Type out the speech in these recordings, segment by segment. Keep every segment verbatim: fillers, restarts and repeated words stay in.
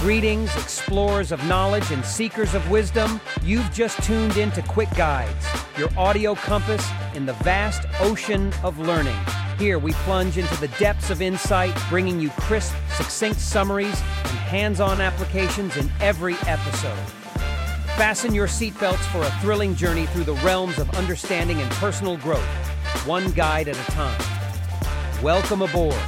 Greetings, explorers of knowledge and seekers of wisdom. You've just tuned in to Quick Guides, your audio compass in the vast ocean of learning. Here we plunge into the depths of insight, bringing you crisp, succinct summaries and hands-on applications in every episode. Fasten your seatbelts for a thrilling journey through the realms of understanding and personal growth, one guide at a time. Welcome aboard.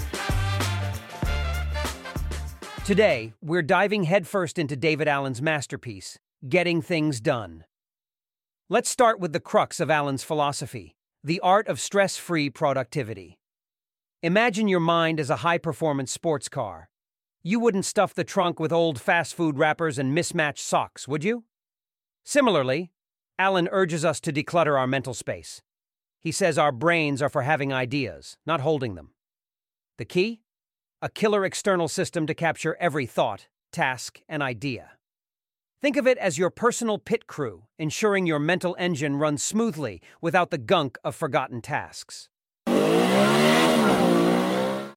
Today, we're diving headfirst into David Allen's masterpiece, Getting Things Done. Let's start with the crux of Allen's philosophy, the art of stress-free productivity. Imagine your mind as a high-performance sports car. You wouldn't stuff the trunk with old fast food wrappers and mismatched socks, would you? Similarly, Allen urges us to declutter our mental space. He says our brains are for having ideas, not holding them. The key? A killer external system to capture every thought, task, and idea. Think of it as your personal pit crew, ensuring your mental engine runs smoothly without the gunk of forgotten tasks. Now,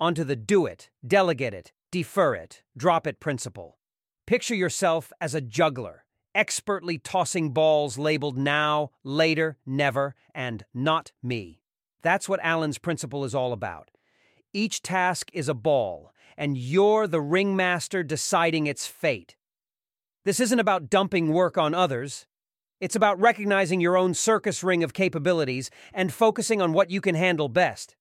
onto the do it, delegate it, defer it, drop it principle. Picture yourself as a juggler, expertly tossing balls labeled now, later, never, and not me. That's what Allen's principle is all about. Each task is a ball, and you're the ringmaster deciding its fate. This isn't about dumping work on others. It's about recognizing your own circus ring of capabilities and focusing on what you can handle best.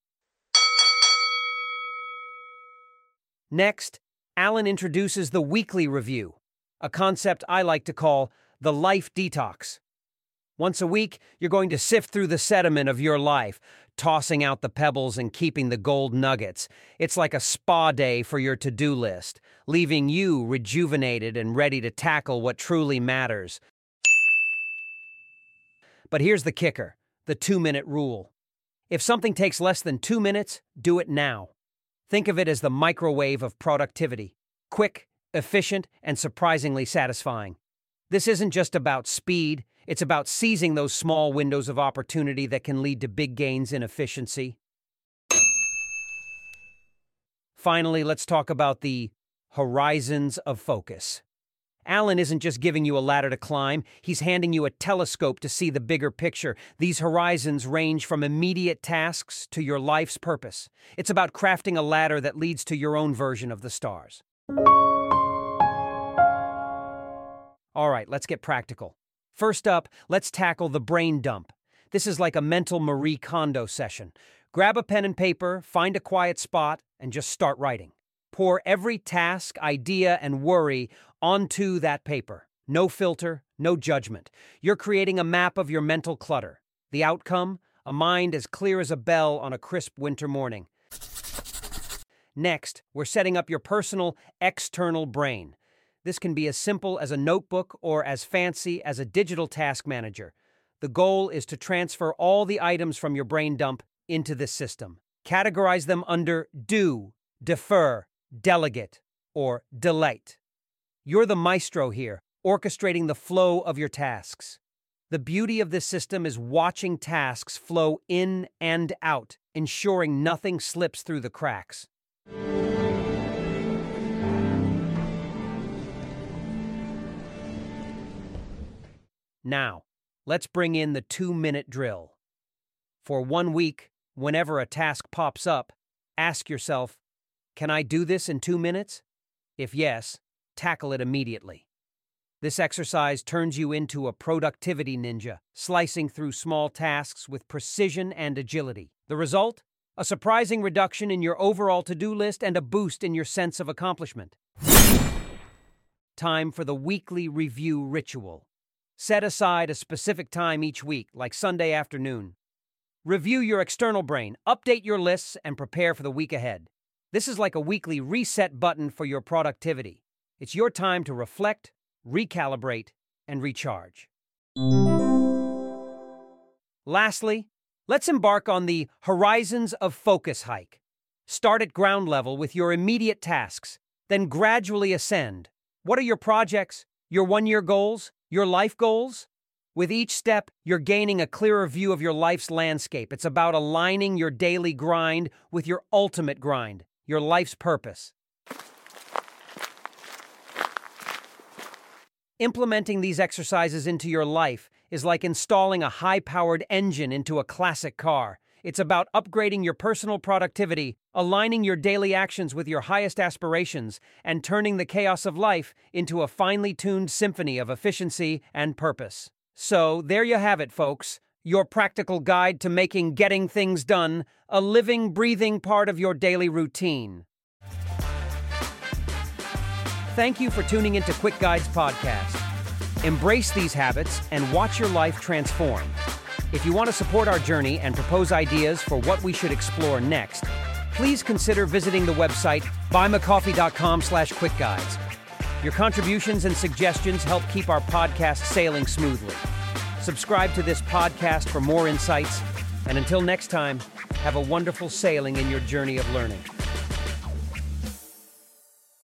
Next, Allen introduces the weekly review, a concept I like to call the life detox. Once a week, you're going to sift through the sediment of your life, tossing out the pebbles and keeping the gold nuggets. It's like a spa day for your to-do list, leaving you rejuvenated and ready to tackle what truly matters. But here's the kicker, the two-minute rule. If something takes less than two minutes, do it now. Think of it as the microwave of productivity. Quick, efficient, and surprisingly satisfying. This isn't just about speed. It's about seizing those small windows of opportunity that can lead to big gains in efficiency. Finally, let's talk about the horizons of focus. Allen isn't just giving you a ladder to climb, he's handing you a telescope to see the bigger picture. These horizons range from immediate tasks to your life's purpose. It's about crafting a ladder that leads to your own version of the stars. All right, let's get practical. First up, let's tackle the brain dump. This is like a mental Marie Kondo session. Grab a pen and paper, find a quiet spot, and just start writing. Pour every task, idea, and worry onto that paper. No filter, no judgment. You're creating a map of your mental clutter. The outcome? A mind as clear as a bell on a crisp winter morning. Next, we're setting up your personal, external brain. This can be as simple as a notebook or as fancy as a digital task manager. The goal is to transfer all the items from your brain dump into this system. Categorize them under do, defer, delegate, or delight. You're the maestro here, orchestrating the flow of your tasks. The beauty of this system is watching tasks flow in and out, ensuring nothing slips through the cracks. Now, let's bring in the two-minute drill. For one week, whenever a task pops up, ask yourself, can I do this in two minutes? If yes, tackle it immediately. This exercise turns you into a productivity ninja, slicing through small tasks with precision and agility. The result? A surprising reduction in your overall to-do list and a boost in your sense of accomplishment. Time for the weekly review ritual. Set aside a specific time each week, like Sunday afternoon. Review your external brain, update your lists, and prepare for the week ahead. This is like a weekly reset button for your productivity. It's your time to reflect, recalibrate, and recharge. Lastly, let's embark on the Horizons of Focus hike. Start at ground level with your immediate tasks, then gradually ascend. What are your projects? Your one-year goals? Your life goals? With each step, you're gaining a clearer view of your life's landscape. It's about aligning your daily grind with your ultimate grind, your life's purpose. Implementing these exercises into your life is like installing a high-powered engine into a classic car. It's about upgrading your personal productivity, aligning your daily actions with your highest aspirations, and turning the chaos of life into a finely tuned symphony of efficiency and purpose. So, there you have it, folks. Your practical guide to making Getting Things Done a living, breathing part of your daily routine. Thank you for tuning into Quick Guides Podcast. Embrace these habits and watch your life transform. If you want to support our journey and propose ideas for what we should explore next, please consider visiting the website buy my coffee dot com slash quick guides. Your contributions and suggestions help keep our podcast sailing smoothly. Subscribe to this podcast for more insights, and until next time, have a wonderful sailing in your journey of learning.